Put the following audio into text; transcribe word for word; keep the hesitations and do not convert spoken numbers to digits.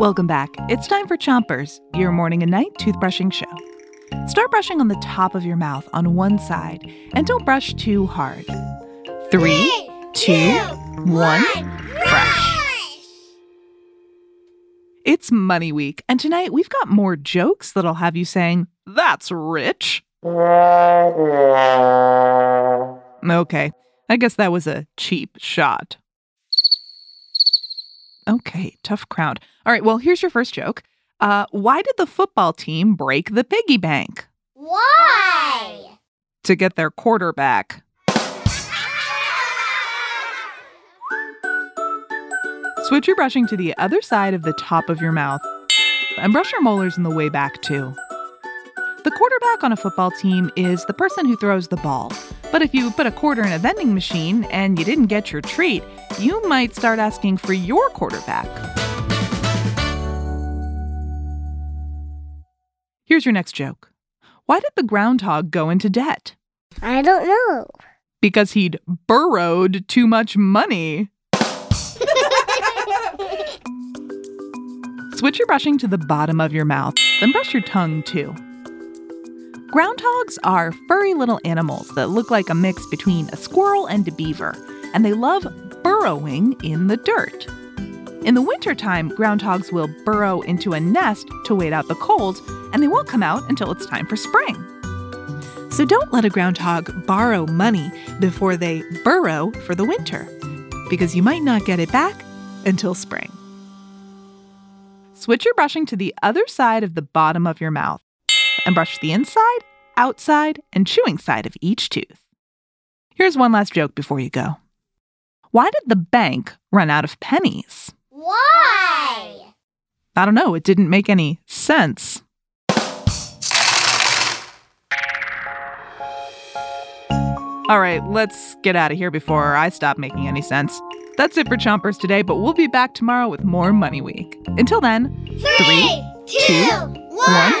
Welcome back. It's time for Chompers, your morning and night toothbrushing show. Start brushing on the top of your mouth on one side, and don't brush too hard. Three, two, one, brush! It's Money Week, and tonight we've got more jokes that'll have you saying, "That's rich!" Okay, I guess that was a cheap shot. Okay, tough crowd. All right, well, here's your first joke. Uh, why did the football team break the piggy bank? Why? To get their quarterback. Switch your brushing to the other side of the top of your mouth. And brush your molars in the way back, too. The quarterback on a football team is the person who throws the ball. But if you put a quarter in a vending machine and you didn't get your treat, you might start asking for your quarterback. Here's your next joke. Why did the groundhog go into debt? I don't know. Because he'd borrowed too much money. Switch your brushing to the bottom of your mouth, then brush your tongue too. Groundhogs are furry little animals that look like a mix between a squirrel and a beaver, and they love burrowing in the dirt. In the wintertime, groundhogs will burrow into a nest to wait out the cold, and they won't come out until it's time for spring. So don't let a groundhog borrow money before they burrow for the winter, because you might not get it back until spring. Switch your brushing to the other side of the bottom of your mouth, and brush the inside, outside, and chewing side of each tooth. Here's one last joke before you go. Why did the bank run out of pennies? Why? I don't know. It didn't make any sense. All right, let's get out of here before I stop making any sense. That's it for Chompers today, but we'll be back tomorrow with more Money Week. Until then, three, three two, two, one, one.